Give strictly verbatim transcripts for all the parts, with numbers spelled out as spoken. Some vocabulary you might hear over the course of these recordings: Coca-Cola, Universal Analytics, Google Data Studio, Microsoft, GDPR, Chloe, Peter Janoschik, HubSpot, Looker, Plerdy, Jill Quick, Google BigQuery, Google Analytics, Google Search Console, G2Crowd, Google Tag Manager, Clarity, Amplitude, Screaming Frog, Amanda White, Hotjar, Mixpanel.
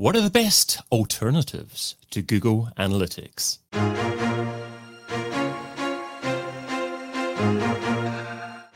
What are the best alternatives to Google Analytics?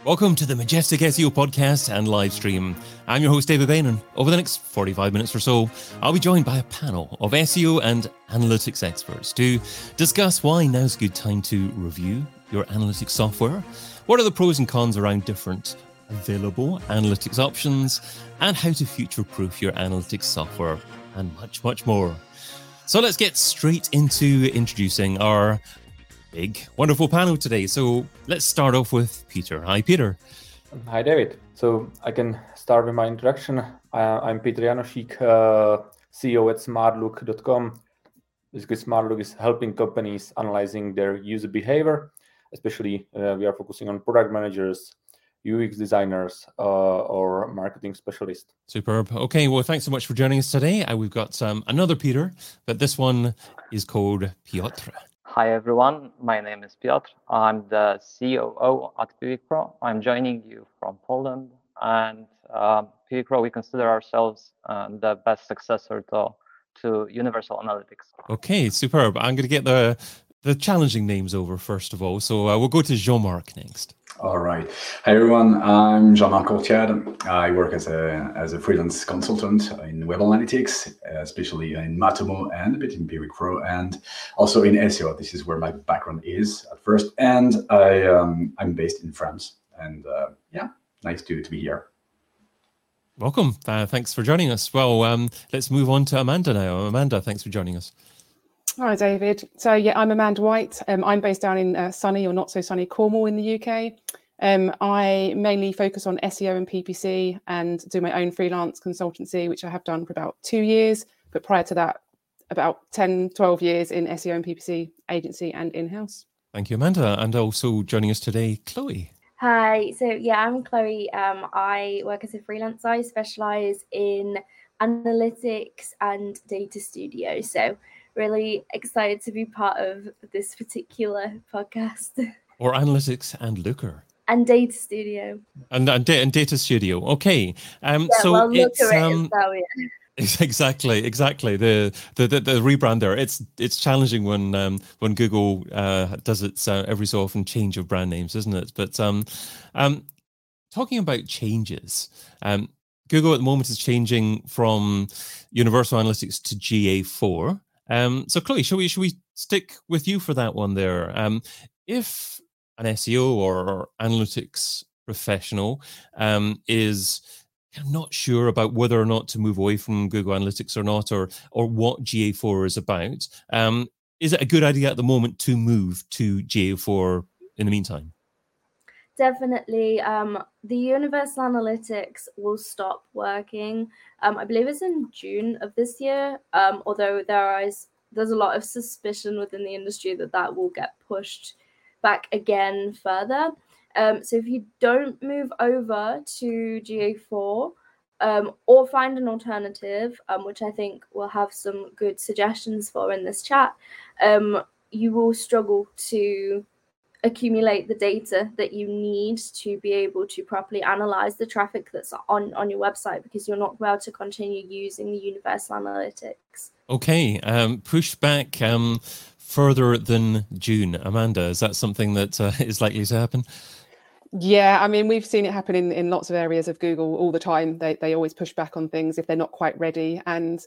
Welcome to the Majestic S E O podcast and live stream. I'm your host, David Bain, and over the next forty-five minutes or so, I'll be joined by a panel of S E O and analytics experts to discuss why now's a good time to review your analytics software, what are the pros and cons around different available analytics options, and how to future-proof your analytics software, and much, much more. So let's get straight into introducing our big, wonderful panel today. So let's start off with Peter. Hi, Peter. Hi, David. So I can start with my introduction. Uh, I'm Peter Janoschik, uh, C E O at Smartlook dot com. Basically, Smartlook is helping companies analyzing their user behavior. Especially, uh, we are focusing on product managers, U X designers, uh, or marketing specialists. Superb. Okay, well, thanks so much for joining us today. Uh, we've got um, another Peter, but this one is called Piotr. Hi, everyone. My name is Piotr. I'm the C O O at Piwik Pro. I'm joining you from Poland. And uh, Piwik Pro, we consider ourselves uh, the best successor to, to Universal Analytics. Okay, superb. I'm going to get the the challenging names over, first of all. So uh, we'll go to Jean-Marc next. All right. Hi, everyone. I'm Jean-Marc Courtiade. I work as a as a freelance consultant in web analytics, especially in Matomo and a bit in Piwik Pro, and also in S E O. This is where my background is at first. And I, um, I'm based in France. And uh, yeah, nice to, to be here. Welcome. Uh, thanks for joining us. Well, um, let's move on to Amanda now. Amanda, thanks for joining us. Hi, David. So, yeah, I'm Amanda White. Um, I'm based down in uh, sunny or not so sunny Cornwall in the U K. Um, I mainly focus on S E O and P P C and do my own freelance consultancy, which I have done for about two years. But prior to that, about ten, twelve years in S E O and P P C agency and in-house. Thank you, Amanda. And also joining us today, Chloe. Hi. So, yeah, I'm Chloe. Um, I work as a freelancer. I specialise in analytics and data studio. So, really excited to be part of this particular podcast. Or analytics and Looker. And Data Studio. And and, and Data Studio. Okay. Um, yeah, so well, Looker it's, um, it's exactly, exactly the the, the, the rebrand there. It's it's challenging when um, when Google uh, does its uh, every so often change of brand names, isn't it? But um, um, talking about changes. Um, Google at the moment is changing from Universal Analytics to G A four. Um, so, Chloe, shall we shall we stick with you for that one there? Um, if an S E O or, or analytics professional um, is not sure about whether or not to move away from Google Analytics or not, or or what G A four is about, um, is it a good idea at the moment to move to G A four in the meantime? Definitely. Um, the Universal Analytics will stop working. Um, I believe it's in June of this year, um, although there is there's a lot of suspicion within the industry that that will get pushed back again further. Um, so if you don't move over to G A four um, or find an alternative, um, which I think we'll have some good suggestions for in this chat, um, you will struggle to accumulate the data that you need to be able to properly analyze the traffic that's on, on your website, because you're not allowed to continue using the Universal Analytics. Okay, um, push back um, further than June. Amanda, is that something that uh, is likely to happen? Yeah, I mean, we've seen it happen in, in lots of areas of Google all the time. They they always push back on things if they're not quite ready. And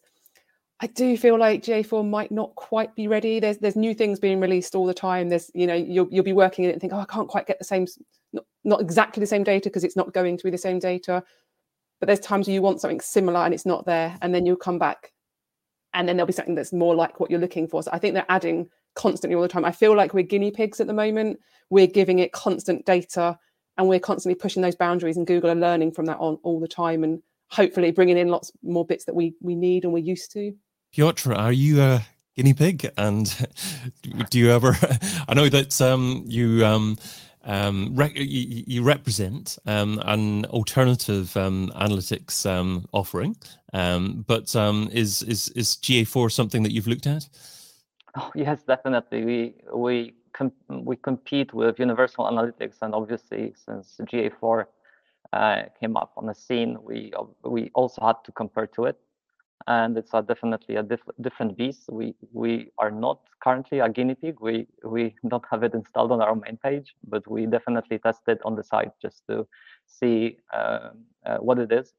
I do feel like G A four might not quite be ready. There's there's new things being released all the time. There's, you know, you'll you'll be working in it and think, oh, I can't quite get the same, not, not exactly the same data because it's not going to be the same data. But there's times where you want something similar and it's not there. And then you'll come back and then there'll be something that's more like what you're looking for. So I think they're adding constantly all the time. I feel like we're guinea pigs at the moment. We're giving it constant data and we're constantly pushing those boundaries, and Google are learning from that on all the time and hopefully bringing in lots more bits that we, we need and we're used to. Piotr, are you a guinea pig? And do you ever? I know that um, you, um, um, re- you you represent um, an alternative um, analytics um, offering, um, but um, is is is G A four something that you've looked at? Oh yes, definitely. We we com- we compete with Universal Analytics, and obviously since G A four uh, came up on the scene, we we also had to compare to it. and it's a definitely a diff different beast. We we are not currently a guinea pig. We we don't have it installed on our main page, but we definitely test it on the site just to see uh, uh, what it is.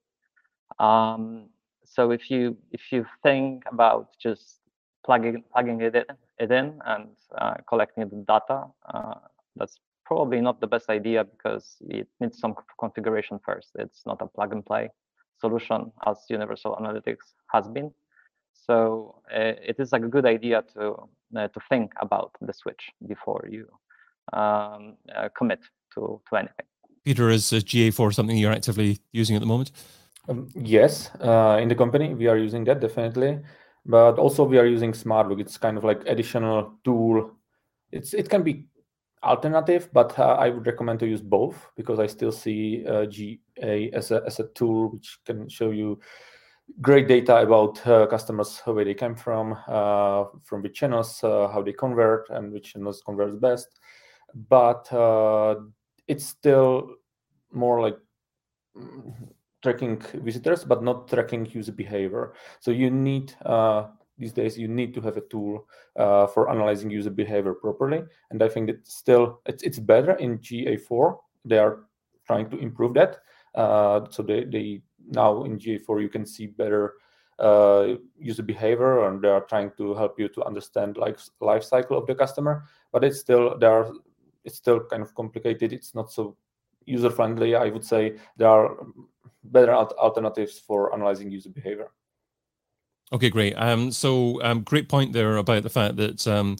Um, so if you if you think about just plugging plugging it in, it in and uh, collecting the data, uh, that's probably not the best idea because it needs some configuration first. It's not a plug and play solution as Universal Analytics has been. So uh, it is a good idea to uh, to think about the switch before you um, uh, commit to, to anything. Peter, is uh, G A four something you're actively using at the moment? Um, yes, uh, in the company we are using that definitely, but also we are using Smartlook. It's kind of like additional tool. It's it can be alternative, but uh, I would recommend to use both because I still see uh, G A as a as a tool which can show you great data about uh, customers, where they came from, uh, from which channels, uh, how they convert, and which channels converts best. But uh, it's still more like tracking visitors, but not tracking user behavior. So you need. Uh, These days, you need to have a tool uh, for analyzing user behavior properly, and I think that still it's it's better in G A four. They are trying to improve that. Uh, so they, they now in G A four you can see better uh, user behavior, and they are trying to help you to understand life life cycle of the customer. But it's still there are it's still kind of complicated. It's not so user friendly. I would say there are better alternatives for analyzing user behavior. Okay, great. Um, so um, great point there about the fact that um,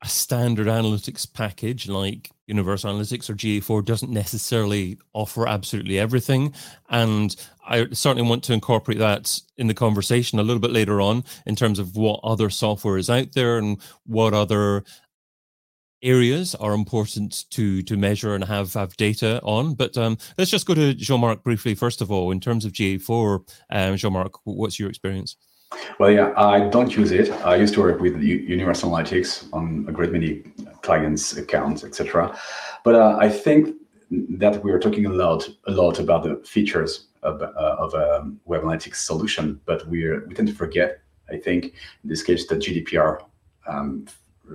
a standard analytics package like Universal Analytics or G A four doesn't necessarily offer absolutely everything. And I certainly want to incorporate that in the conversation a little bit later on in terms of what other software is out there and what other areas are important to to measure and have have data on. But um, let's just go to Jean-Marc briefly, first of all, in terms of G A four. Um, Jean-Marc, what's your experience? Well, yeah, I don't use it. I used to work with Universal Analytics on a great many clients' accounts, et cetera. But uh, I think that we are talking a lot, a lot about the features of, uh, of a web analytics solution, but we we tend to forget, I think, in this case, the G D P R, um,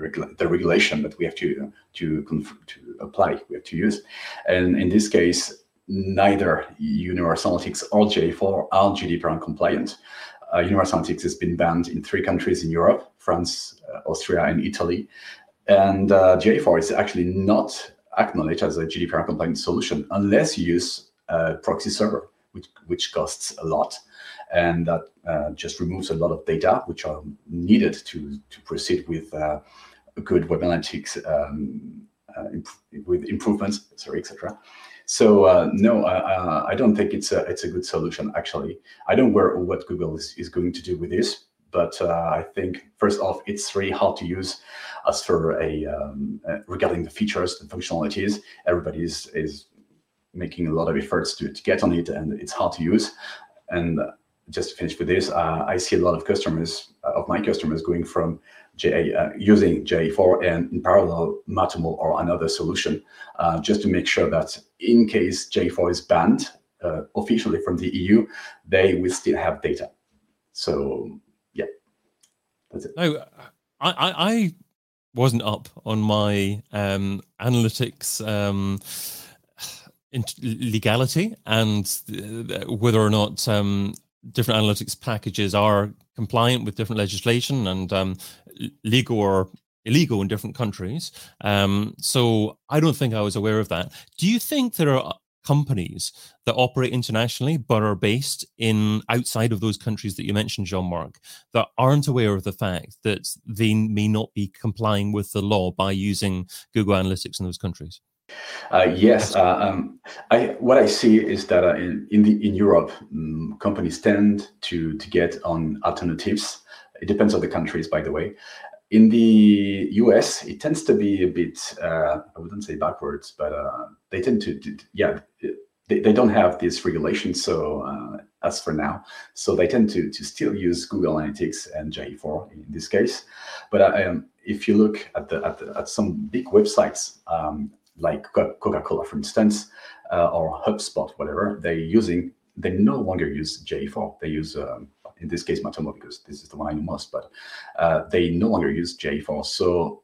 regula- the regulation that we have to to conf- to apply, we have to use, and in this case, neither Universal Analytics or G A four are G D P R compliant. Uh, Universal Analytics has been banned in three countries in Europe, France, uh, Austria, and Italy. And uh, G A four is actually not acknowledged as a G D P R compliant solution unless you use a proxy server, which, which costs a lot. And that uh, just removes a lot of data which are needed to, to proceed with uh, a good web analytics um, uh, imp- with improvements, sorry, et cetera. So uh, no, uh, I don't think it's a it's a good solution. Actually, I don't know what Google is, is going to do with this, but uh, I think first off, it's really hard to use. As for a um, uh, regarding the features and functionalities, everybody is is making a lot of efforts to, to get on it, and it's hard to use. And just to finish with this, uh, I see a lot of customers uh, of my customers going from G A, uh, using G A four and in parallel Matomo or another solution, uh, just to make sure that in case G A four is banned uh, officially from the E U, they will still have data. So yeah, that's it. No, I, I, I wasn't up on my um, analytics um, legality and whether or not um, different analytics packages are compliant with different legislation and um, legal or illegal in different countries. Um, so I don't think I was aware of that. Do you think there are companies that operate internationally but are based in outside of those countries that you mentioned, Jean-Marc, that aren't aware of the fact that they may not be complying with the law by using Google Analytics in those countries? Uh, yes, uh, um, I, what I see is that uh, in in, the, in Europe, um, companies tend to to get on alternatives. It depends on the countries, by the way. In the U S, it tends to be a bit, uh, I wouldn't say backwards, but uh, they tend to, to yeah, they, they don't have this regulation, so uh, as for now. So they tend to to still use Google Analytics and G A four in this case. But uh, um, if you look at the at, the, at some big websites, um, like Coca-Cola, for instance, uh, or HubSpot, whatever, they're using, they no longer use G A four. They use um, in this case, Matomo, because this is the one I know most, but uh, they no longer use G A four. So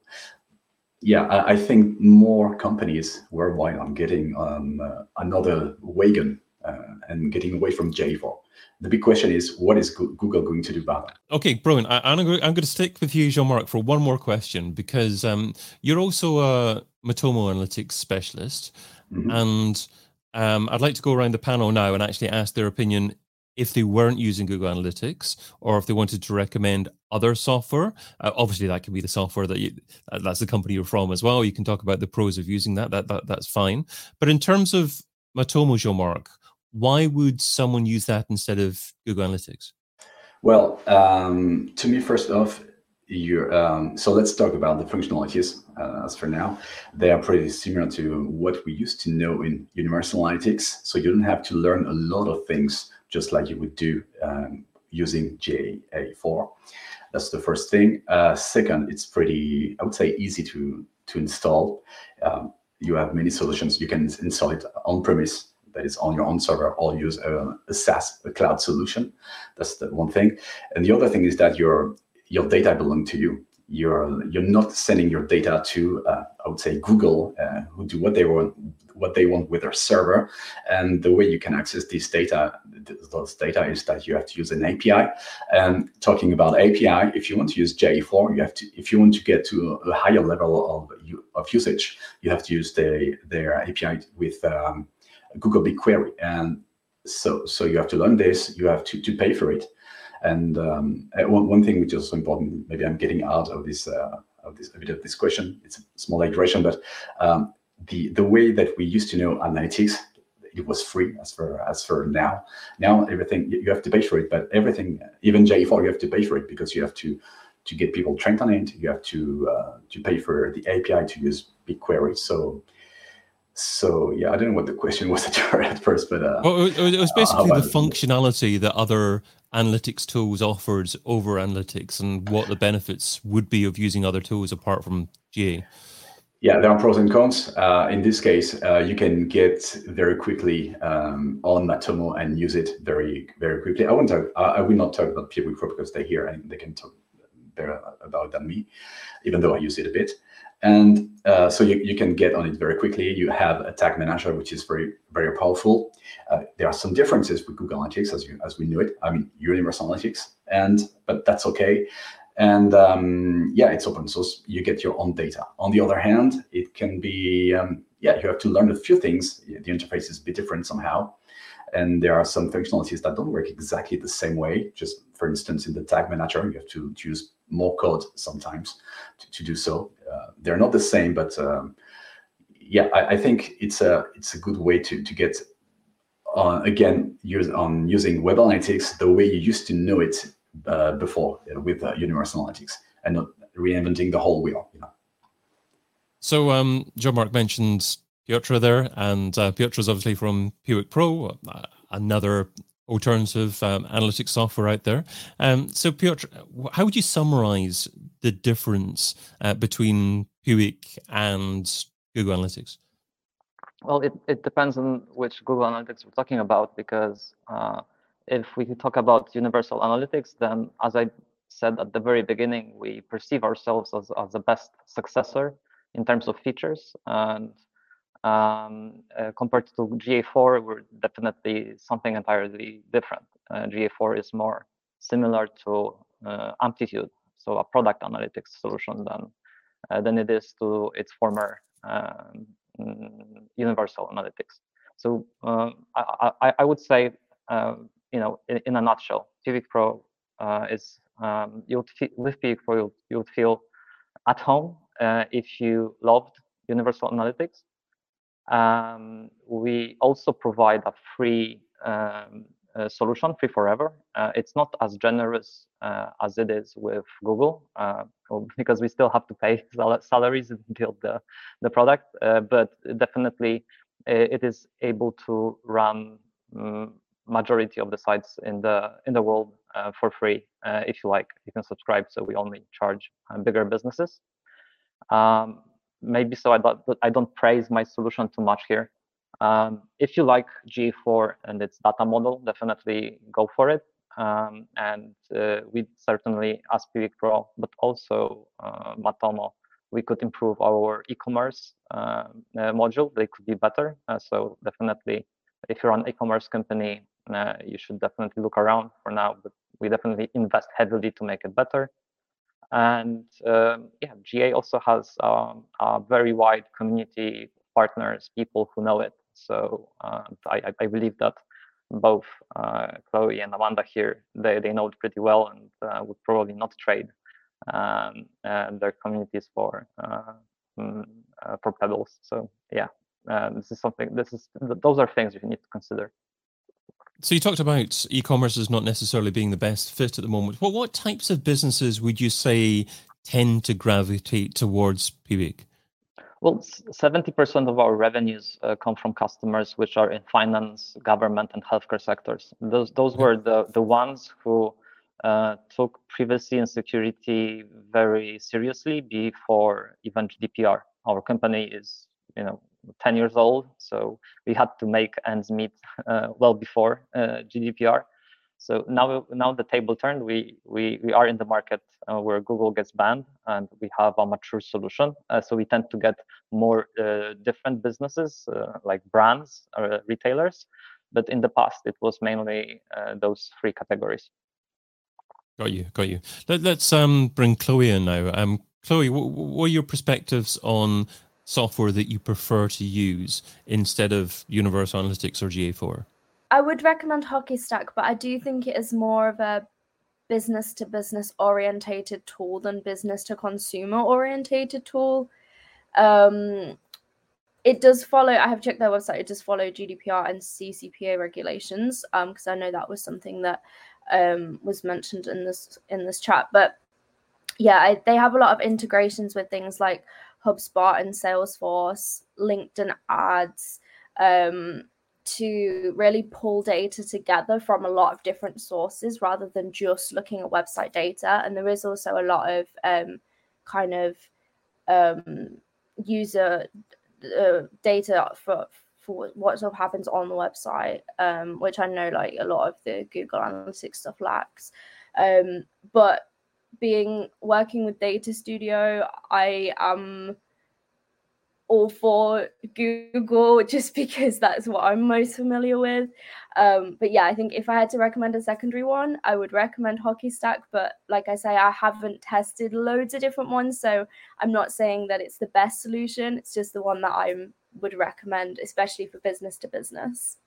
yeah, I, I think more companies worldwide are getting on um, uh, another wagon uh, and getting away from G A four. The big question is, what is Google going to do about it? Okay, brilliant. I, I'm going to stick with you, Jean-Marc, for one more question, because um, you're also a Matomo analytics specialist. Mm-hmm. And um, I'd like to go around the panel now and actually ask their opinion if they weren't using Google Analytics, or if they wanted to recommend other software. Uh, obviously, that can be the software that you, that's the company you're from as well. You can talk about the pros of using that. That, that that's fine. But in terms of Matomo, Jean-Marc, why would someone use that instead of Google Analytics? Well, um, to me, first off, you're, um, so let's talk about the functionalities. Uh, as for now, they are pretty similar to what we used to know in Universal Analytics. So you don't have to learn a lot of things, just like you would do um, using G A four. That's the first thing. Uh, second, it's pretty, I would say, easy to, to install. Um, you have many solutions. You can install it on-premise, that is on your own server, or use a, a SaaS, a cloud solution. That's the one thing. And the other thing is that your your data belong to you. You're you're not sending your data to, uh, I would say, Google, uh, who do what they want, what they want with their server. And the way you can access this data, th- those data, is that you have to use an A P I. And talking about A P I, if you want to use G A four, you have to. If you want to get to a higher level of of usage, you have to use the, their A P I with um, Google BigQuery. And so so you have to learn this. You have to to pay for it. And um, one, one thing which is also important, maybe I'm getting out of this uh, of this a bit of this question. It's a small digression, but um, the the way that we used to know analytics, it was free as for as for now. Now everything you have to pay for it, but everything, even G A four, you have to pay for it, because you have to to get people trained on it. You have to uh, to pay for the A P I to use BigQuery. So. So, yeah, I don't know what the question was at first, but... Uh, well, it was basically uh, the functionality that other analytics tools offered over analytics, and what the benefits would be of using other tools apart from G A. Yeah, there are pros and cons. Uh, in this case, uh, you can get very quickly um, on Matomo and use it very, very quickly. I won't talk, uh, I will not talk about Piwik Pro, because they're here and they can talk better about than me, even though I use it a bit. And uh, so you, you can get on it very quickly. You have a tag manager, which is very, very powerful. Uh, there are some differences with Google Analytics as you, as we knew it. I mean, Universal Analytics, and but that's okay. And um, yeah, it's open source. You get your own data. On the other hand, it can be, um, yeah, you have to learn a few things. The interface is a bit different somehow. And there are some functionalities that don't work exactly the same way. Just for instance, in the tag manager, you have to use more code sometimes to, to do so. Uh, they're not the same, but um, yeah, I, I think it's a it's a good way to to get on again use on using web analytics the way you used to know it uh, before uh, with uh, Universal Analytics, and not reinventing the whole wheel. You know. So um, Jean-Marc mentioned Piotr there, and uh, Piotr is obviously from Piwik Pro, another alternative um, analytics software out there. Um, so Piotr, how would you summarize the difference uh, between Piwik and Google Analytics? Well, it, it depends on which Google Analytics we're talking about, because uh, if we talk about Universal Analytics, then as I said at the very beginning, we perceive ourselves as, as the best successor in terms of features. And Um, uh, compared to G A four, we're definitely something entirely different. Uh, G A four is more similar to uh, Amplitude, so a product analytics solution, than uh, than it is to its former um, Universal Analytics. So uh, I, I, I would say, uh, you know, in, in a nutshell, Piwik Pro uh, is um, you'll fe- with Piwik Pro you'll, you'll feel at home uh, if you loved Universal Analytics. Um, we also provide a free um, uh, solution, free forever. Uh, it's not as generous uh, as it is with Google, uh, because we still have to pay sal- salaries and build the, the product, uh, but definitely it is able to run um, majority of the sites in the in the world uh, for free. Uh, if you like, you can subscribe, so we only charge uh, bigger businesses. Um, Maybe so, I don't, I don't praise my solution too much here. Um, if you like G A four and its data model, definitely go for it. um, and uh, we certainly, as Piwik Pro, but also uh, Matomo, we could improve our e-commerce uh, module. They could be better. Uh, so definitely, if you're an e-commerce company, uh, you should definitely look around for now. But we definitely invest heavily to make it better. And um, yeah, G A also has um, a very wide community, partners, people who know it. So uh, I, I believe that both uh, Chloe and Amanda here, they, they know it pretty well and uh, would probably not trade um, uh, their communities for uh, um, uh, for pebbles. So yeah, uh, this is something. This is those are things you need to consider. So you talked about e-commerce as not necessarily being the best fit at the moment. Well, what types of businesses would you say tend to gravitate towards Piwik? Well, seventy percent of our revenues uh, come from customers which are in finance, government, and healthcare sectors. Those those were the, the ones who uh, took privacy and security very seriously before even G D P R. Our company is, you know, ten years old, so we had to make ends meet uh, well before uh, G D P R. So now, now the table turned. We we we are in the market uh, where Google gets banned, and we have a mature solution. Uh, so we tend to get more uh, different businesses uh, like brands or retailers. But in the past, it was mainly uh, those three categories. Got you, got you. Let, let's um bring Chloe in now. Um, Chloe, what, what are your perspectives on software that you prefer to use instead of Universal Analytics or G A four? I would recommend Hockey Stack, but I do think it is more of a business-to-business orientated tool than business-to-consumer orientated tool. Um, it does follow, I have checked their website, it does follow G D P R and C C P A regulations, because um, I know that was something that um, was mentioned in this in this chat. But yeah, I, they have a lot of integrations with things like HubSpot and Salesforce, LinkedIn ads, um, to really pull data together from a lot of different sources rather than just looking at website data. And there is also a lot of um, kind of um, user uh, data for, for what sort of happens on the website, um, which I know like a lot of the Google Analytics stuff lacks. Um, but being working with Data Studio, I am all for Google just because that's what I'm most familiar with. Um, but yeah, I think if I had to recommend a secondary one, I would recommend Hockey Stack. But like I say, I haven't tested loads of different ones, so I'm not saying that it's the best solution. It's just the one that I would recommend, especially for business to business.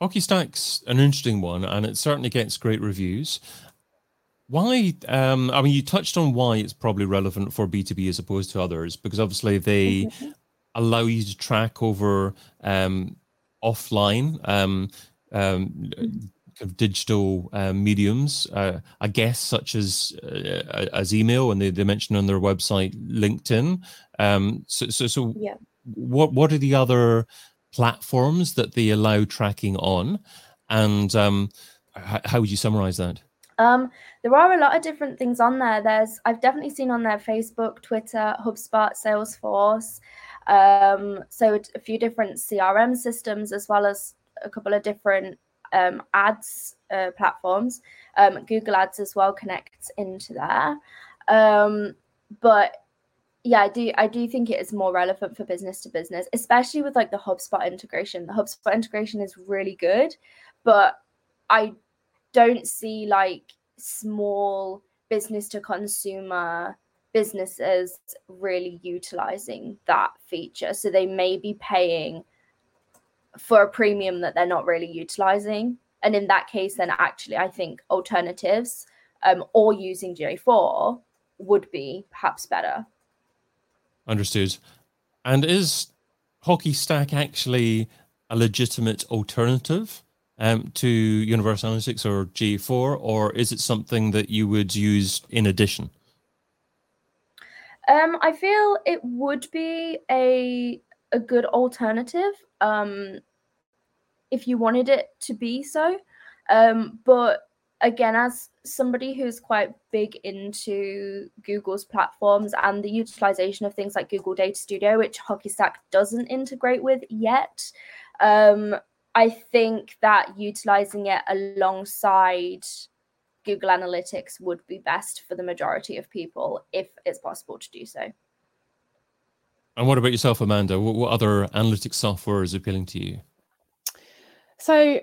Hockey Stack's an interesting one, and it certainly gets great reviews. Why, um, I mean, you touched on why it's probably relevant for B two B as opposed to others, because obviously they mm-hmm. allow you to track over um, offline um, um, kind of digital uh, mediums, uh, I guess, such as uh, as email, and they, they mentioned on their website LinkedIn. Um, so, so, so yeah. what what are the other platforms that they allow tracking on, and um, how, how would you summarize that? Um, there are a lot of different things on there. There's, I've definitely seen on there Facebook, Twitter, HubSpot, Salesforce. Um, so a few different C R M systems, as well as a couple of different um, ads uh, platforms. Um, Google Ads as well connects into there. Um, but yeah, I do, I do think it is more relevant for business to business, especially with like the HubSpot integration. The HubSpot integration is really good, but I don't see like small business to consumer businesses really utilizing that feature. So they may be paying for a premium that they're not really utilizing. And in that case, then actually, I think alternatives um, or using G A four would be perhaps better. Understood. And is Hockey Stack actually a legitimate alternative Um, to Universal Analytics or G A four, or is it something that you would use in addition? Um, I feel it would be a a good alternative um, if you wanted it to be so. Um, but again, as somebody who's quite big into Google's platforms and the utilization of things like Google Data Studio, which Hockey Stack doesn't integrate with yet, um, I think that utilizing it alongside Google Analytics would be best for the majority of people if it's possible to do so. And what about yourself, Amanda? What, what other analytics software is appealing to you? So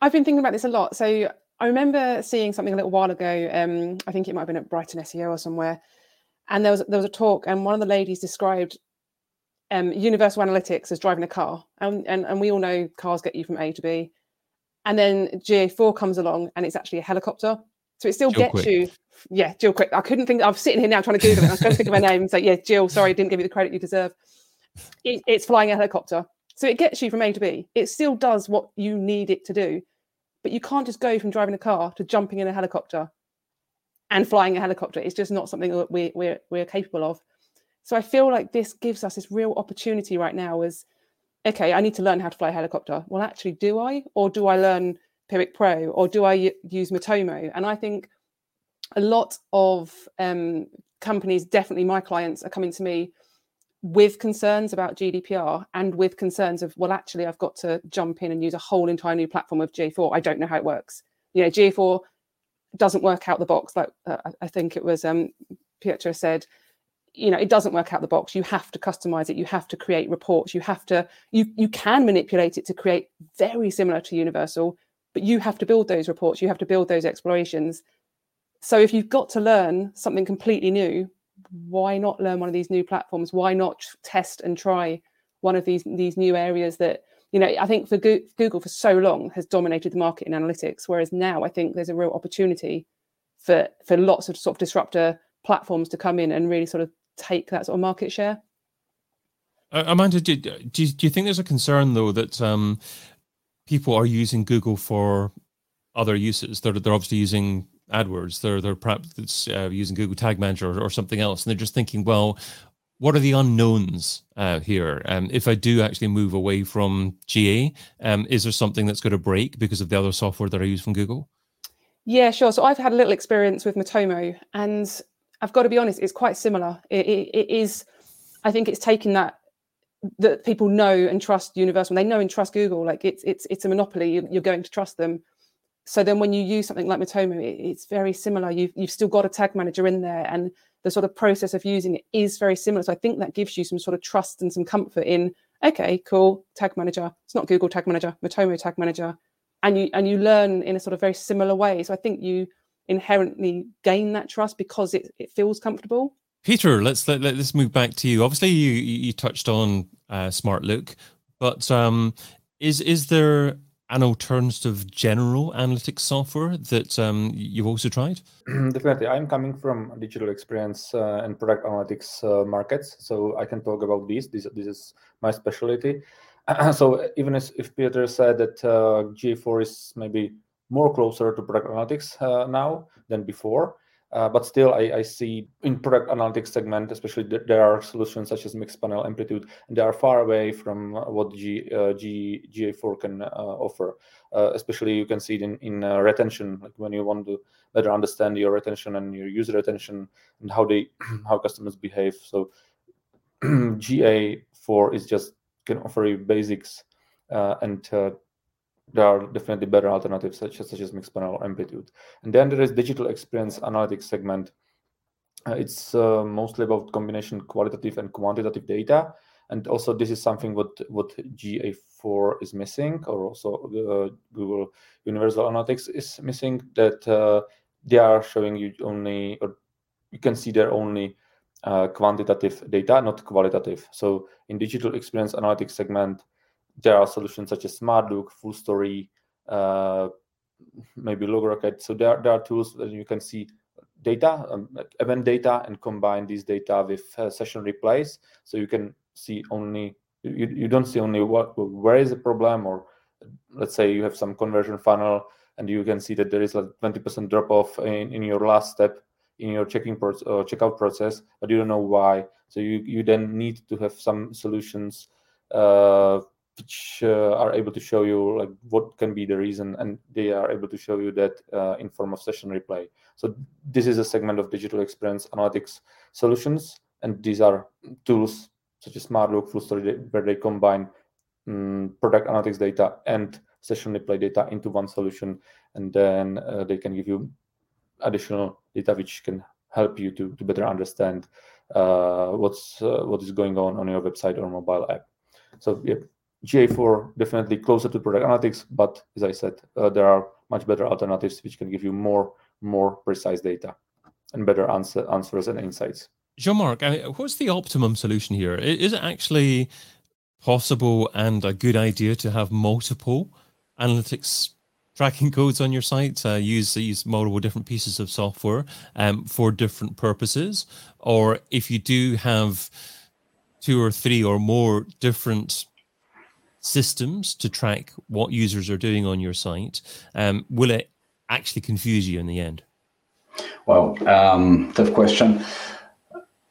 I've been thinking about this a lot. So I remember seeing something a little while ago. Um, I think it might have been at Brighton S E O or somewhere. And there was there was a talk, and one of the ladies described um, Universal Analytics as driving a car. And, and and we all know cars get you from A to B. And then G A four comes along, and it's actually a helicopter. So it still Jill gets Quick. you. Yeah, Jill Quick. I couldn't think. I'm sitting here now trying to Google it. I was trying to think of my name. So yeah, Jill, sorry, didn't give you the credit you deserve. It, it's flying a helicopter. So it gets you from A to B. It still does what you need it to do. But you can't just go from driving a car to jumping in a helicopter and flying a helicopter. It's just not something that we, we're, we're capable of. So I feel like this gives us this real opportunity right now is, okay, I need to learn how to fly a helicopter. Well, actually, do I? Or do I learn Piwik Pro? Or do I use Matomo? And I think a lot of um, companies, definitely my clients, are coming to me with concerns about G D P R and with concerns of, well, actually, I've got to jump in and use a whole entire new platform of G A four. I don't know how it works. You know, G A four doesn't work out the box. Like uh, I think it was um, Piotr said, you know, it doesn't work out the box. You have to customize it. You have to create reports. You have to, you, you can manipulate it to create very similar to Universal, but you have to build those reports. You have to build those explorations. So if you've got to learn something completely new, why not learn one of these new platforms? Why not test and try one of these these new areas that, you know, I think for Go- Google for so long has dominated the market in analytics, whereas now I think there's a real opportunity for for lots of sort of disruptor platforms to come in and really sort of take that sort of market share. Uh, Amanda, do, do, you, do you think there's a concern, though, that um, people are using Google for other uses? They're, they're obviously using AdWords, they're they're perhaps uh, using Google Tag Manager or, or something else, and they're just thinking, well, what are the unknowns uh, here? Um, if I do actually move away from G A, um, is there something that's going to break because of the other software that I use from Google? Yeah, sure. So I've had a little experience with Matomo, and I've got to be honest, it's quite similar. It, it, it is, I think it's taken that that people know and trust Universal. They know and trust Google. Like it's it's it's a monopoly. You're, you're going to trust them. So then when you use something like Matomo, it's very similar. You've, you've still got a tag manager in there, and the sort of process of using it is very similar. So I think that gives you some sort of trust and some comfort in, okay, cool, tag manager. It's not Google Tag Manager, Matomo Tag Manager. And you and you learn in a sort of very similar way. So I think you inherently gain that trust because it, it feels comfortable. Peter, let's let, let, let's move back to you. Obviously, you you touched on uh, Smartlook, but um, is is there an alternative general analytics software that um, you've also tried? Definitely. I'm coming from digital experience uh, and product analytics uh, markets, so I can talk about this. This, this is my specialty. So even as, if Peter said that uh, G A four is maybe more closer to product analytics uh, now than before, uh, but still I, I see in product analytics segment, especially th- there are solutions such as Mixpanel, Amplitude, and they are far away from what G, uh, G, G A four can uh, offer. Uh, especially you can see it in, in uh, retention, like when you want to better understand your retention and your user retention and how they how customers behave. So G A four is just can offer you basics uh, and uh, there are definitely better alternatives such as such as Mixpanel or Amplitude. And then there is digital experience analytics segment. Uh, it's uh, mostly about combination qualitative and quantitative data. And also this is something what, what G A four is missing, or also uh, Google Universal Analytics is missing, that uh, they are showing you only, or you can see their only uh, quantitative data, not qualitative. So in digital experience analytics segment, there are solutions such as Smartlook, Fullstory, uh, maybe LogRocket. So there, there are tools that you can see data, um, event data, and combine these data with uh, session replays. So you can see only, you, you don't see only what where is the problem, or let's say you have some conversion funnel and you can see that there is like twenty percent drop off in, in your last step in your checking pro- uh, checkout process, but you don't know why. So you, you then need to have some solutions uh, which uh, are able to show you like what can be the reason, and they are able to show you that uh, in form of session replay. So this is a segment of digital experience analytics solutions, and these are tools such as Smartlook, Fullstory, where they combine um, product analytics data and session replay data into one solution, and then uh, they can give you additional data which can help you to, to better understand uh, what's uh, what is going on on your website or mobile app. So yeah, G A four definitely closer to product analytics, but as I said, uh, there are much better alternatives which can give you more more precise data and better answer, answers and insights. Jean-Marc, I mean, what's the optimum solution here? Is it actually possible and a good idea to have multiple analytics tracking codes on your site, uh, use these multiple different pieces of software um, for different purposes? Or if you do have two or three or more different systems to track what users are doing on your site, um, will it actually confuse you in the end? Well, um, tough question.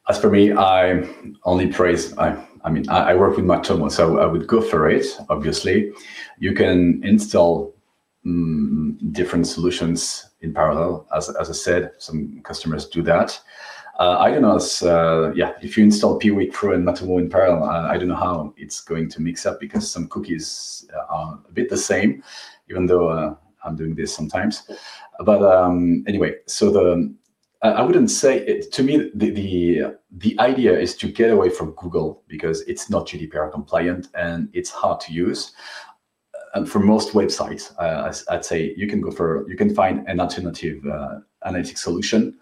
As for me, I only praise, I, I mean, I, I work with Matomo, so I would go for it, obviously. You can install um, different solutions in parallel. As, as I said, some customers do that. Uh, I don't know, uh, yeah, if you install Piwik Pro and Matomo in parallel, uh, I don't know how it's going to mix up, because some cookies are a bit the same, even though uh, I'm doing this sometimes. But um, anyway, so the I wouldn't say it, to me the, the the idea is to get away from Google, because it's not G D P R compliant and it's hard to use. And for most websites, uh, I'd say you can go for you can find an alternative uh, analytics solution.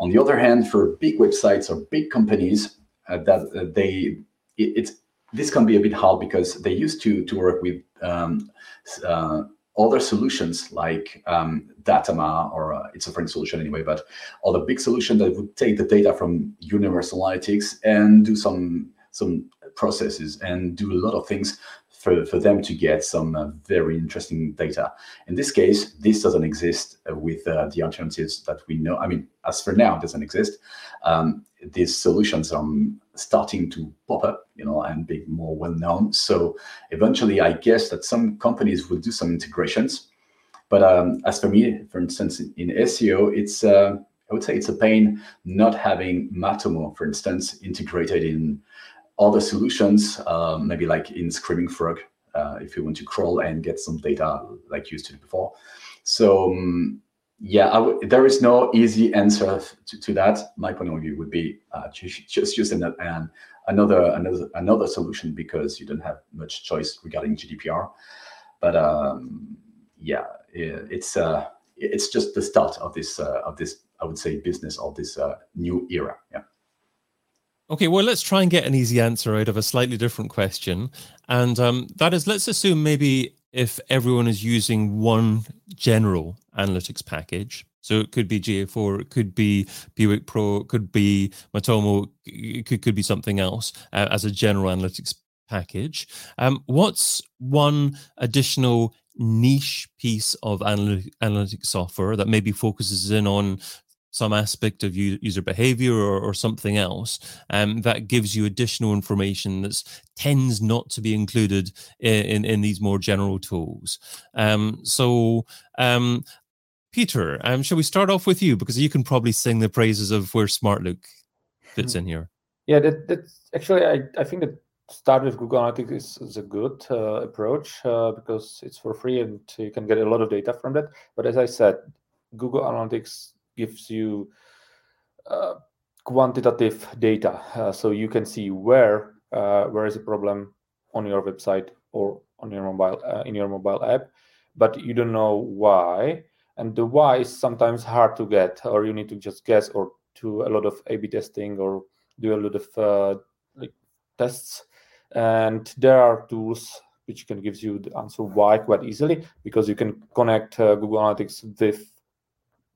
On the other hand, for big websites or big companies, uh, that uh, they it, it's this can be a bit hard, because they used to to work with um, uh, other solutions like um, Datama, or uh, it's a French solution anyway, but all the big solution that would take the data from Universal Analytics and do some some processes and do a lot of things for, for them to get some uh, very interesting data. In this case, this doesn't exist uh, with uh, the alternatives that we know. I mean, as for now, it doesn't exist. Um, these solutions are starting to pop up, you know, and be more well-known. So eventually, I guess that some companies will do some integrations. But um, as for me, for instance, in S E O, it's uh, I would say it's a pain not having Matomo, for instance, integrated in other solutions, uh, maybe like in Screaming Frog, uh, if you want to crawl and get some data like you used to do before. So um, yeah, I w- there is no easy answer to, to that. My point of view would be uh, just, just use an, an, another another another solution, because you don't have much choice regarding G D P R. But um, yeah, it, it's uh, it's just the start of this uh, of this I would say business of this uh, new era. Yeah. Okay, well, let's try and get an easy answer out of a slightly different question. And um, that is, let's assume maybe if everyone is using one general analytics package, so it could be G A four, it could be Piwik Pro, it could be Matomo, it could, could be something else uh, as a general analytics package. Um, what's one additional niche piece of analy- analytics software that maybe focuses in on some aspect of user behavior or, or something else um, that gives you additional information that tends not to be included in, in, in these more general tools? Um, so, um, Peter, um, shall we start off with you? Because you can probably sing the praises of where Smartlook fits in here. Yeah, that, that's actually, I, I think that start with Google Analytics is, is a good uh, approach uh, because it's for free and you can get a lot of data from that. But as I said, Google Analytics gives you uh, quantitative data, uh, so you can see where uh, where is a problem on your website or on your mobile uh, in your mobile app, but you don't know why, and the why is sometimes hard to get, or you need to just guess or do a lot of A B testing or do a lot of uh, like tests, and there are tools which can give you the answer why quite easily, because you can connect uh, Google Analytics with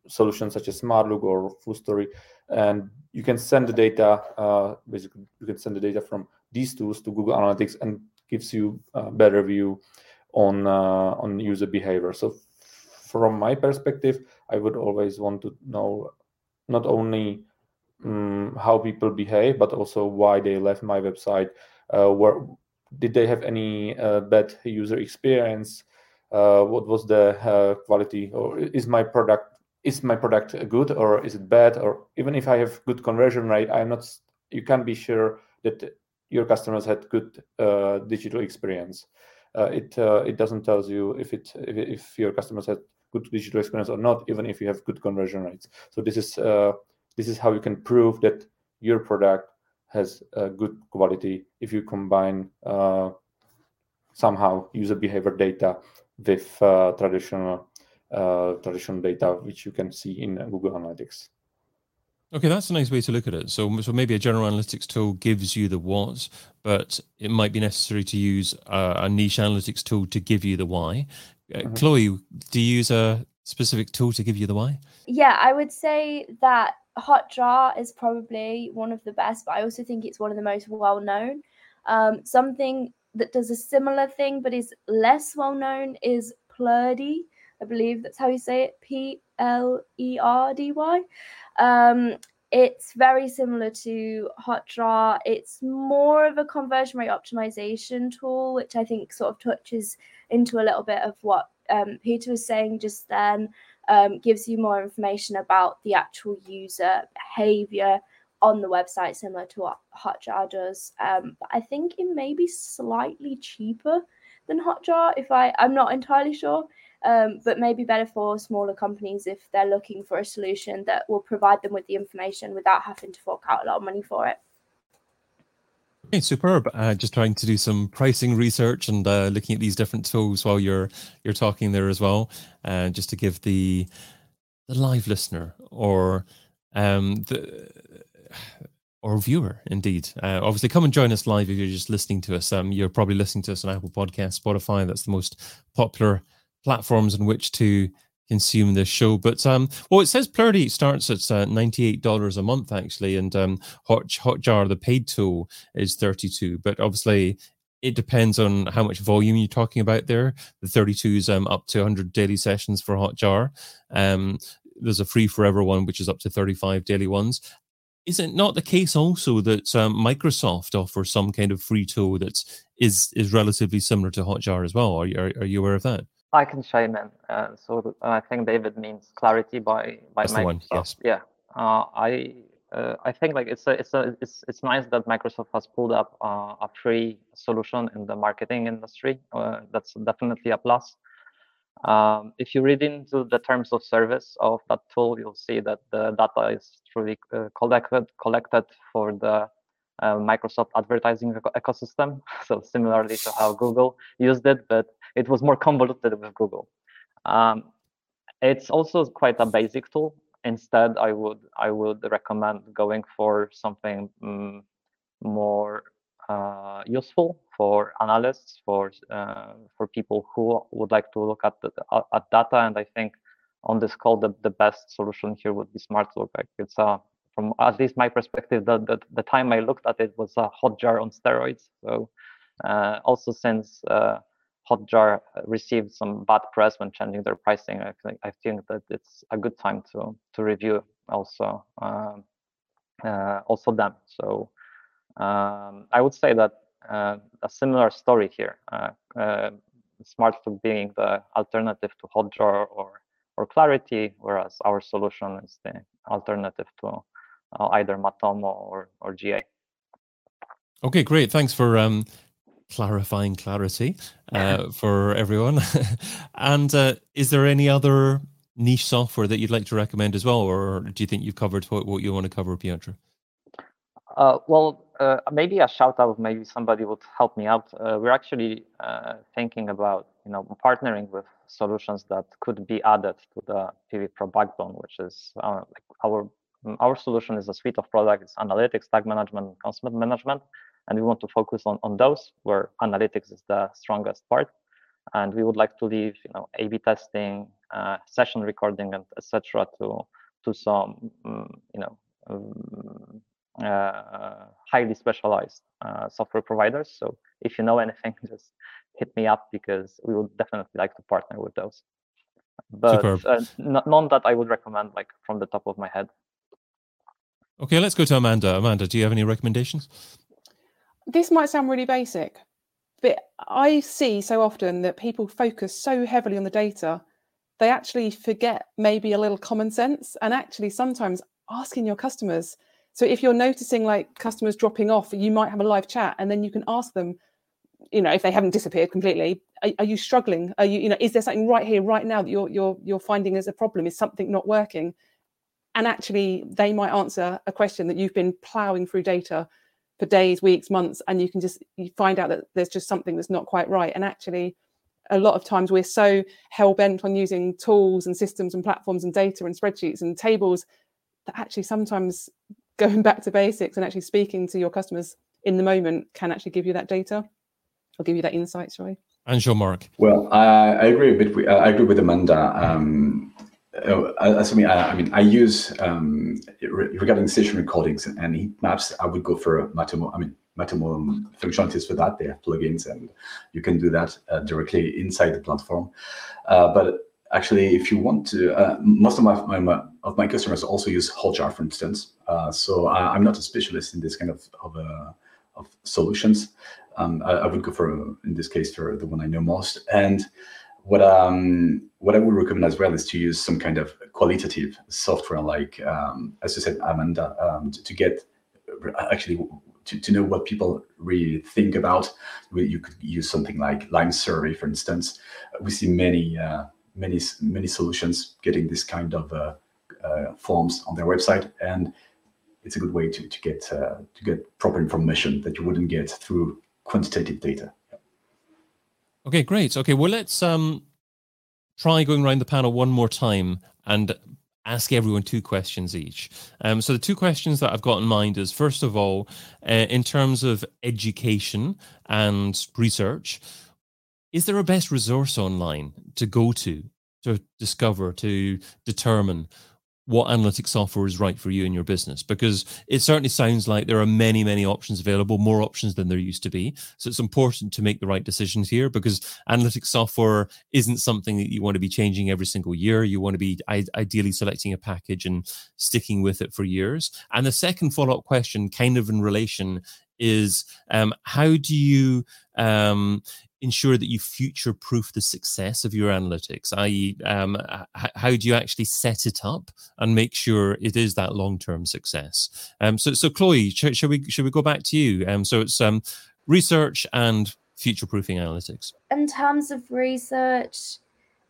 solutions such as Smartlook or Fullstory, and you can send the data. Uh, basically, you can send the data from these tools to Google Analytics, and gives you a better view on uh, on user behavior. So, from my perspective, I would always want to know not only um, how people behave, but also why they left my website. Uh, where did they have any uh, bad user experience? Uh, what was the uh, quality, or is my product? Is my product good or is it bad? Or even if I have good conversion rate, I'm not. You can't be sure that your customers had good uh, digital experience. uh, it uh, it doesn't tell you if it if, if your customers have good digital experience or not, even if you have good conversion rates. So this is uh, this is how you can prove that your product has a good quality if you combine uh, somehow user behavior data with uh, traditional uh, traditional data, which you can see in Google Analytics. Okay, that's a nice way to look at it. So, so maybe a general analytics tool gives you the what, but it might be necessary to use a, a niche analytics tool to give you the why. Uh, mm-hmm. Chloe, do you use a specific tool to give you the why? Yeah, I would say that Hotjar is probably one of the best, but I also think it's one of the most well-known. Um, something that does a similar thing but is less well-known is Plerdy. I believe that's how you say it, P L E R D Y. Um, it's very similar to Hotjar. It's more of a conversion rate optimization tool, which I think sort of touches into a little bit of what um, Peter was saying just then, um, gives you more information about the actual user behavior on the website, similar to what Hotjar does. Um, but I think it may be slightly cheaper than Hotjar, if I, I'm not entirely sure. Um, but maybe better for smaller companies if they're looking for a solution that will provide them with the information without having to fork out a lot of money for it. Okay, superb. Uh, just trying to do some pricing research and uh, looking at these different tools while you're you're talking there as well, uh, just to give the the live listener or um, the or viewer, indeed. Uh, obviously, come and join us live if you're just listening to us. Um, you're probably listening to us on Apple Podcasts, Spotify. That's the most popular platforms in which to consume this show. But um, well, it says Plerdy starts at uh, ninety-eight dollars a month, actually, and um, Hot, Hotjar, the paid tool, is thirty-two. But obviously, it depends on how much volume you're talking about there. The thirty-two is um, up to one hundred daily sessions for Hotjar. Um, there's a free forever one, which is up to thirty-five daily ones. Is it not the case also that um, Microsoft offers some kind of free tool that is is relatively similar to Hotjar as well? Are you, are, are you aware of that? I can share, man. Uh, so I think David means Clarity by by That's Microsoft. The one, yes. Yeah, uh, I uh, I think like it's a, it's a, it's it's nice that Microsoft has pulled up uh, a free solution in the marketing industry. Uh, that's definitely a plus. Um, if you read into the terms of service of that tool, you'll see that the data is truly uh, collected collected for the uh, Microsoft advertising ecosystem. So similarly to how Google used it, but it was more convoluted with Google. Um, it's also quite a basic tool. Instead, I would I would recommend going for something um, more uh, useful for analysts, for uh, for people who would like to look at the, at data. And I think on this call, the, the best solution here would be Smartlook. Like it's a uh, from at least my perspective, the, the the time I looked at it was a Hotjar on steroids. So uh, also since uh, Hotjar received some bad press when changing their pricing, I think I think that it's a good time to to review also um, uh, also them. So um, I would say that uh, a similar story here. Uh, uh, Smartlook being the alternative to Hotjar or or Clarity, whereas our solution is the alternative to uh, either Matomo or or G A. Okay, great. Thanks for Um... clarifying Clarity uh, for everyone. And uh, is there any other niche software that you'd like to recommend as well, or do you think you've covered what, what you want to cover, Piotr? Uh, well, uh, maybe a shout out, maybe somebody would help me out. Uh, we're actually uh, thinking about you know partnering with solutions that could be added to the Piwik Pro backbone, which is uh, like our our solution is a suite of products, analytics, tag management, content management. And we want to focus on, on those where analytics is the strongest part. And we would like to leave, you know, A B testing, uh, session recording, and et cetera, to to some, um, you know, um, uh, highly specialized uh, software providers. So if you know anything, just hit me up because we would definitely like to partner with those. But uh, n- none that I would recommend, like from the top of my head. Okay, let's go to Amanda. Amanda, do you have any recommendations? This might sound really basic, but I see so often that people focus so heavily on the data, they actually forget maybe a little common sense and actually sometimes asking your customers. So if you're noticing like customers dropping off, you might have a live chat and then you can ask them, you know, if they haven't disappeared completely, are, are you struggling? Are you, you know, is there something right here, right now that you're you're you're finding as a problem? Is something not working? And actually, they might answer a question that you've been plowing through data for days, weeks, months, and you can just you find out that there's just something that's not quite right. And actually, a lot of times we're so hell-bent on using tools and systems and platforms and data and spreadsheets and tables that actually sometimes going back to basics and actually speaking to your customers in the moment can actually give you that data or give you that insight, sorry. And Jean-Marc. Well, I, I agree a bit with, I agree with Amanda. Um, Uh, I mean, I, I mean, I use um, re- regarding session recordings and, and heat maps. I would go for Matomo. I mean, Matomo functionalities for that. They have plugins, and you can do that uh, directly inside the platform. Uh, but actually, if you want to, uh, most of my, my, my of my customers also use Hotjar, for instance. Uh, so I, I'm not a specialist in this kind of of, uh, of solutions. Um, I, I would go for, in this case, for the one I know most. And What um what I would recommend as well is to use some kind of qualitative software, like um, as you said, Amanda, um, to, to get actually to, to know what people really think about. You could use something like Lime Survey, for instance. We see many uh, many many solutions getting this kind of uh, uh, forms on their website, and it's a good way to to get uh, to get proper information that you wouldn't get through quantitative data. Okay, great. Okay, well, let's um, try going around the panel one more time and ask everyone two questions each. Um, so the two questions that I've got in mind is, first of all, uh, in terms of education and research, is there a best resource online to go to, to discover, to determine what analytics software is right for you and your business? Because it certainly sounds like there are many, many options available, more options than there used to be. So it's important to make the right decisions here, because analytics software isn't something that you want to be changing every single year. You want to be ideally selecting a package and sticking with it for years. And the second follow-up question, kind of in relation, is um, how do you um, ensure that you future-proof the success of your analytics, that is um, h- how do you actually set it up and make sure it is that long-term success? Um, so, so Chloe, sh- shall we shall we go back to you? Um, so it's um, research and future-proofing analytics. In terms of research,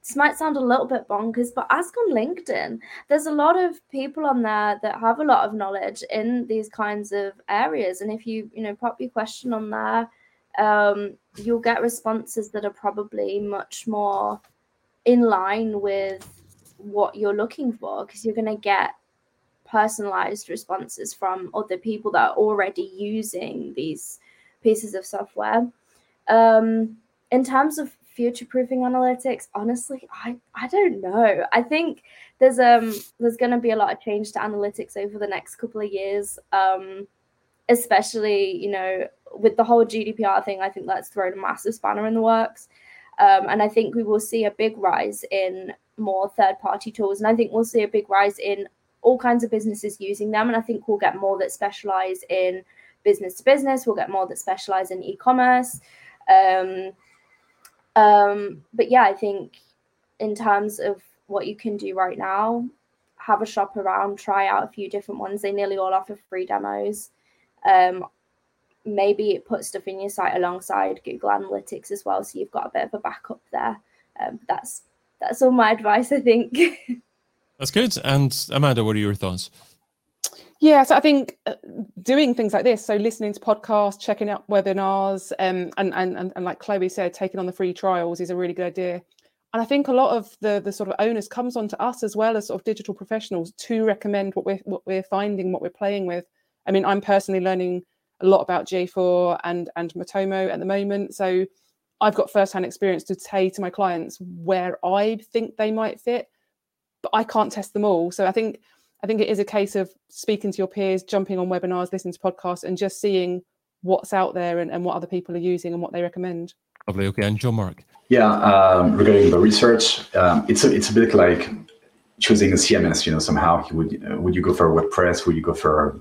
this might sound a little bit bonkers, but ask on LinkedIn. There's a lot of people on there that have a lot of knowledge in these kinds of areas. And if you, you know, pop your question on there, um, you'll get responses that are probably much more in line with what you're looking for, because you're going to get personalized responses from other people that are already using these pieces of software. Um, in terms of future-proofing analytics, honestly, I, I don't know. I think there's um there's going to be a lot of change to analytics over the next couple of years, um, especially, you know, with the whole G D P R thing. I think that's thrown a massive spanner in the works. Um, and I think we will see a big rise in more third-party tools. And I think we'll see a big rise in all kinds of businesses using them. And I think we'll get more that specialize in business-to-business. We'll get more that specialize in e-commerce. Um Um, but yeah, I think in terms of what you can do right now, have a shop around, try out a few different ones. They nearly all offer free demos. Um, maybe put stuff in your site alongside Google Analytics as well, so you've got a bit of a backup there. Um, that's that's all my advice, I think. That's good. And Amanda, what are your thoughts? Yeah, so I think doing things like this, so listening to podcasts, checking out webinars, um, and, and and and like Chloe said, taking on the free trials is a really good idea. And I think a lot of the the sort of onus comes onto us as well as sort of digital professionals to recommend what we're what we're finding, what we're playing with. I mean, I'm personally learning a lot about G A four and and Matomo at the moment, so I've got first-hand experience to say to my clients where I think they might fit, but I can't test them all. So I think. I think it is a case of speaking to your peers, jumping on webinars, listening to podcasts, and just seeing what's out there and, and what other people are using and what they recommend. Lovely. Okay. And Jean-Marc. Yeah. Um, regarding the research, um, it's a, it's a bit like choosing a C M S, you know, somehow you would, uh, would you go for WordPress? Would you go for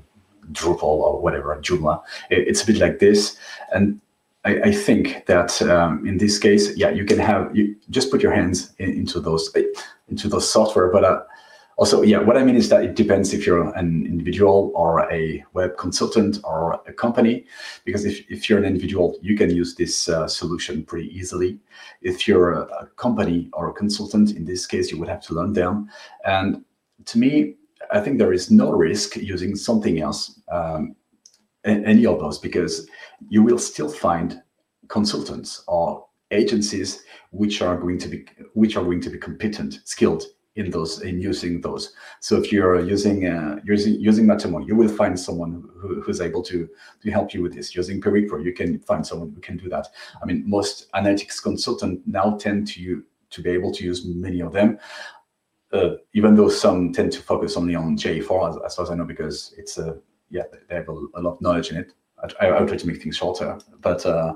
Drupal or whatever, Joomla? It, it's a bit like this. And I, I think that um, in this case, yeah, you can have, you just put your hands in, into those, into those software, but, uh, Also, yeah, what I mean is that it depends if you're an individual or a web consultant or a company, because if, if you're an individual, you can use this uh, solution pretty easily. If you're a, a company or a consultant, in this case, you would have to learn them. And to me, I think there is no risk using something else, um, any of those, because you will still find consultants or agencies which are going to be which are going to be competent, skilled in those, in using those. So if you're using uh, using using Matomo, you will find someone who, who's able to to help you with this. Using Piwik Pro, you can find someone who can do that. I mean, most analytics consultants now tend to to be able to use many of them. Uh, even though some tend to focus only on G A four, as, as far as I know, because it's a uh, yeah, they have a, a lot of knowledge in it. I, I, I try to make things shorter, but uh,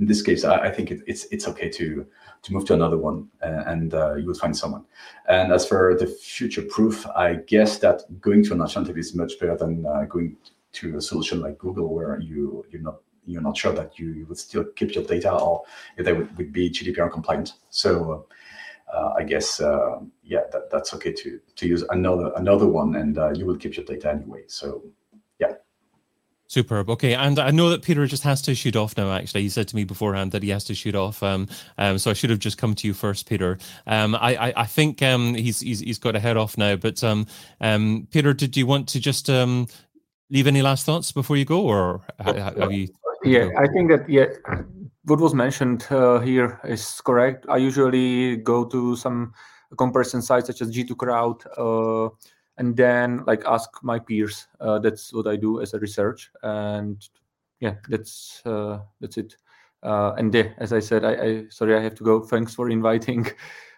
in this case, I, I think it, it's it's okay to to move to another one, uh, and uh, you will find someone. And as for the future proof, I guess that going to an alternative is much better than uh, going to a solution like Google, where you you're not you're not sure that you, you would still keep your data or if they would, would be G D P R compliant. So. Uh, Uh, I guess, uh, yeah, that, that's okay to to use another another one, and uh, you will keep your data anyway. So, yeah. Superb. Okay, and I know that Peter just has to shoot off now, actually. He said to me beforehand that he has to shoot off, um, um, so I should have just come to you first, Peter. Um, I, I, I think um, he's, he's he's got to head off now, but um, um, Peter, did you want to just um, leave any last thoughts before you go, or have yeah. you... Yeah, I think that, yeah, what was mentioned uh, here is correct. I usually go to some comparison sites such as G two Crowd uh, and then like ask my peers. Uh, that's what I do as a research. And yeah, that's uh, that's it. Uh, and yeah, as I said, I, I sorry, I have to go. Thanks for inviting.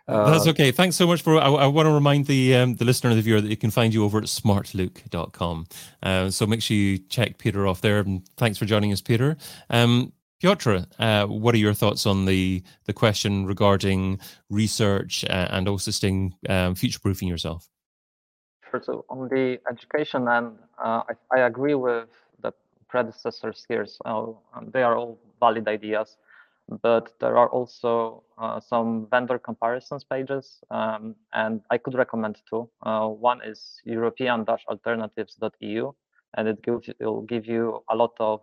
Uh, That's okay. Thanks so much for. I, I want to remind the um, the listener and the viewer that you can find you over at smartlook dot com. Uh, so make sure you check Peter off there. And thanks for joining us, Peter. Um, Piotr, uh, what are your thoughts on the the question regarding research uh, and also staying um, future proofing yourself? Sure. So on the education, and uh, I, I agree with the predecessors here. So they are all valid ideas. But there are also uh, some vendor comparisons pages, um, and I could recommend two. Uh, one is european dash alternatives dot e u, and it gives, it'll give you a lot of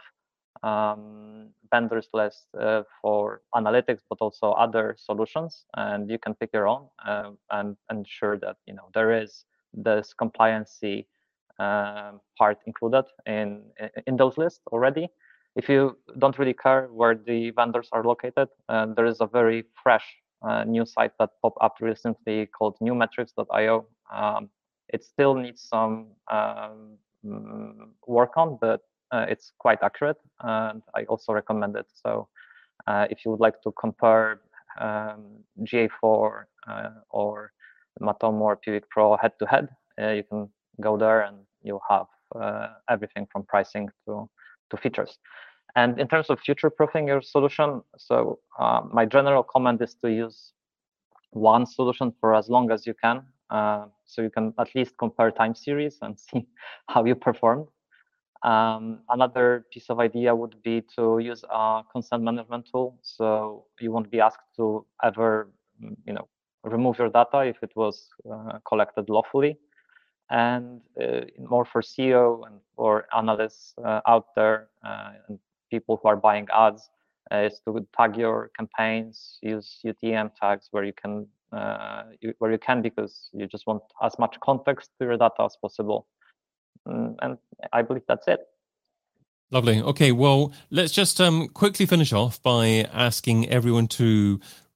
um, vendors list uh, for analytics, but also other solutions, and you can pick your own uh, and ensure that you know there is this compliancy uh, part included in in those lists already. If you don't really care where the vendors are located, uh, there is a very fresh uh, new site that popped up recently called new metrics dot i o. Um, it still needs some um, work on, but uh, it's quite accurate, and I also recommend it. So uh, if you would like to compare um, G A four uh, or Matomo or Piwik Pro head-to-head, uh, you can go there and you'll have uh, everything from pricing to to features. And in terms of future-proofing your solution, so uh, my general comment is to use one solution for as long as you can, uh, so you can at least compare time series and see how you performed. Um, another piece of idea would be to use a consent management tool, so you won't be asked to ever, you know, remove your data if it was uh, collected lawfully. And uh, more for S E O and for analysts uh, out there uh, and people who are buying ads uh, is to tag your campaigns, use U T M tags where you can, uh, you, where you can, because you just want as much context to your data as possible. And I believe that's it. Lovely. Okay, well, let's just um, quickly finish off by asking everyone to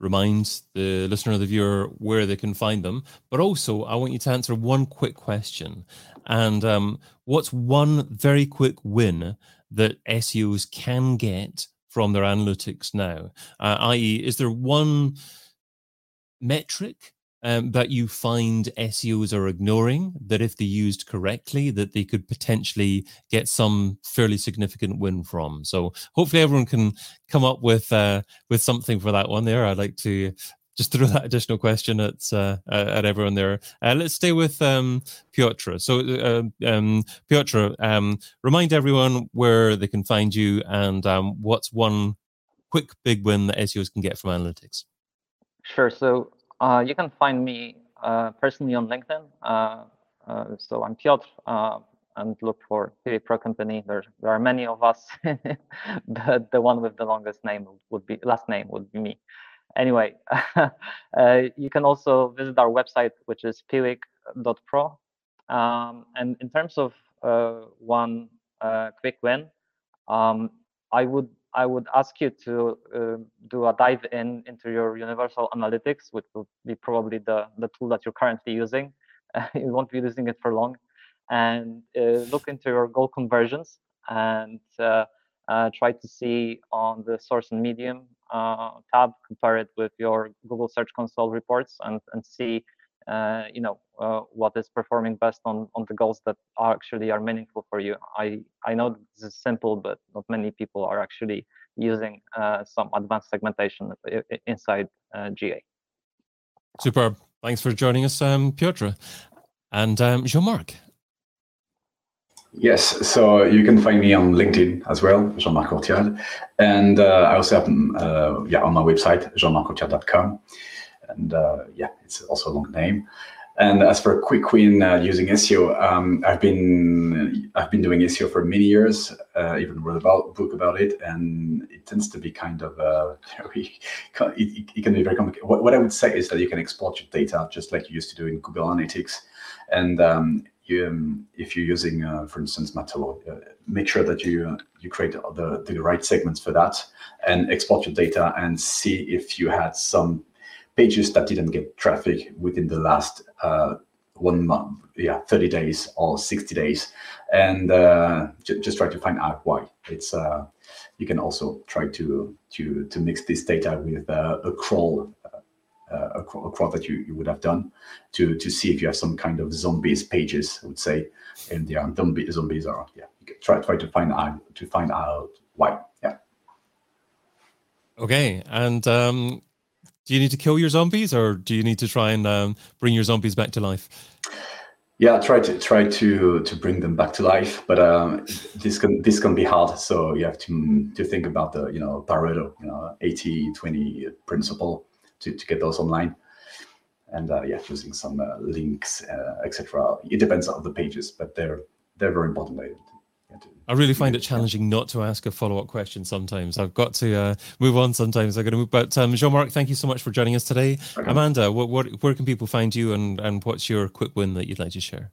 remind the listener or the viewer where they can find them. But also, I want you to answer one quick question. And um, what's one very quick win that S E Os can get from their analytics now? Uh, that is, is there one metric Um, that you find S E Os are ignoring, that if they used correctly, that they could potentially get some fairly significant win from? So hopefully everyone can come up with uh, with something for that one there. I'd like to just throw that additional question at uh, at everyone there. Uh, let's stay with um, Piotr. So uh, um, Piotr, um, remind everyone where they can find you and um, what's one quick big win that S E Os can get from analytics. Sure. So Uh, you can find me uh, personally on LinkedIn. Uh, uh, so I'm Piotr, uh, and look for Piwik Pro Company. There, there are many of us, but the one with the longest name would be last name would be me. Anyway, uh, you can also visit our website, which is piwik dot pro. Um, and in terms of uh, one uh, quick win, um, I would I would ask you to uh, do a dive in into your Universal Analytics, which will be probably the the tool that you're currently using. Uh, you won't be using it for long, and uh, look into your goal conversions and uh, uh, try to see on the source and medium uh, tab, compare it with your Google Search Console reports, and and see uh, you know uh, what is performing best on on the goals that are actually are meaningful for you. I I know this is simple, but not many people are actually using uh, some advanced segmentation inside uh, G A. Superb. Thanks for joining us, um, Piotr. And um, Jean-Marc. Yes, so you can find me on LinkedIn as well, Jean-Marc Courtiade. And uh, I also have uh, yeah, on my website, jean marc courtiade dot com. And uh, yeah, it's also a long name. And as for a quick win uh, using S E O, um, I've been I've been doing S E O for many years. Uh, even wrote about a book about it, and it tends to be kind of uh, very, it, it can be very complicated. What, what I would say is that you can export your data just like you used to do in Google Analytics, and um, you, um, if you're using, uh, for instance, Matomo, uh, make sure that you uh, you create the the right segments for that, and export your data and see if you had some pages that didn't get traffic within the last uh, one month, yeah, thirty days or sixty days, and uh, j- just try to find out why. It's uh, you can also try to to to mix this data with uh, a crawl, uh, a, crawl, a crawl that you, you would have done to to see if you have some kind of zombies pages, I would say, and yeah, zombies zombies are yeah. You can try try to find out to find out why. Yeah. Okay, and. Um... Do you need to kill your zombies, or do you need to try and um, bring your zombies back to life? Yeah, try to try to to bring them back to life, but um, this can this can be hard. So you have to to think about the you know Pareto, you know eighty twenty principle to, to get those online, and uh, yeah, using some uh, links, uh, et cetera. It depends on the pages, but they're they're very important. I really find it challenging not to ask a follow-up question sometimes. I've got to uh, move on sometimes. I've got to move. But um, Jean-Marc, thank you so much for joining us today. Okay. Amanda, what, what, where can people find you, and, and what's your quick win that you'd like to share?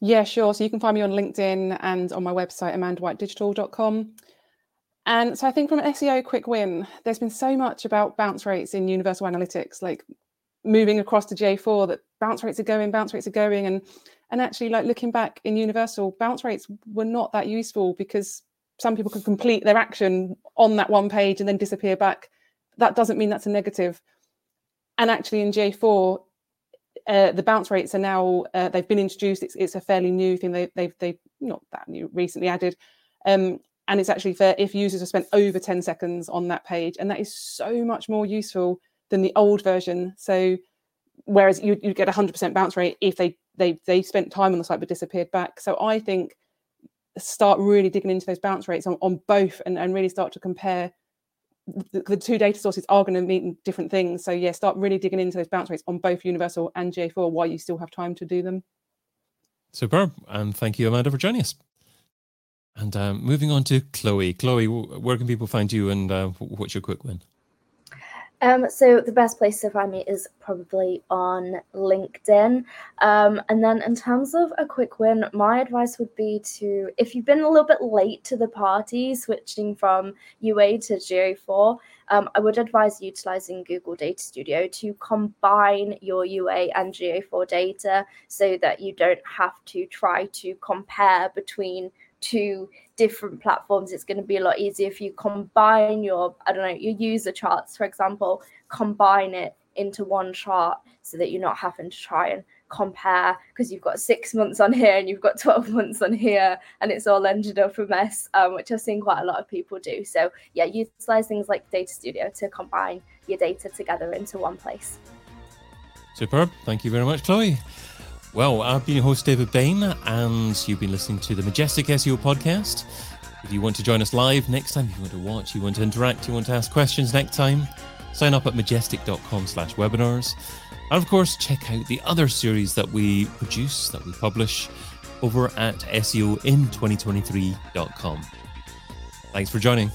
Yeah, sure. So you can find me on LinkedIn and on my website, amanda white digital dot com. And so I think from an S E O quick win, there's been so much about bounce rates in Universal Analytics, like moving across to G A four, that bounce rates are going, bounce rates are going. And And actually, like looking back in Universal, bounce rates were not that useful because some people could complete their action on that one page and then disappear back. That doesn't mean that's a negative. And actually in G A four, uh, the bounce rates are now, uh, they've been introduced. It's it's a fairly new thing. They, they've, they've not that new, recently added. Um, and it's actually for if users have spent over ten seconds on that page. And that is so much more useful than the old version. So whereas you you get one hundred percent bounce rate if they They they spent time on the site but disappeared back. So I think start really digging into those bounce rates on, on both and, and really start to compare. The, the two data sources are going to mean different things. So yeah, start really digging into those bounce rates on both Universal and G A four while you still have time to do them. Superb. And thank you, Amanda, for joining us. And um, moving on to Chloe. Chloe, where can people find you, and uh, what's your quick win? Um, so the best place to find me is probably on LinkedIn. Um, and then in terms of a quick win, my advice would be to, if you've been a little bit late to the party, switching from U A to G A four, um, I would advise utilizing Google Data Studio to combine your U A and G A four data so that you don't have to try to compare between two different platforms. It's going to be a lot easier if you combine your, I don't know, your user charts, for example, combine it into one chart so that you're not having to try and compare because you've got six months on here and you've got twelve months on here and it's all ended up a mess, um, which I've seen quite a lot of people do. So yeah, utilize things like Data Studio to combine your data together into one place. Superb. Thank you very much, Chloe. Well, I've been your host, David Bain, and you've been listening to the Majestic S E O podcast. If you want to join us live next time, you want to watch, you want to interact, you want to ask questions next time, Sign up at majestic dot com slash webinars. And of course, check out the other series that we produce, that we publish over at S E O in twenty twenty-three dot com. Thanks for joining.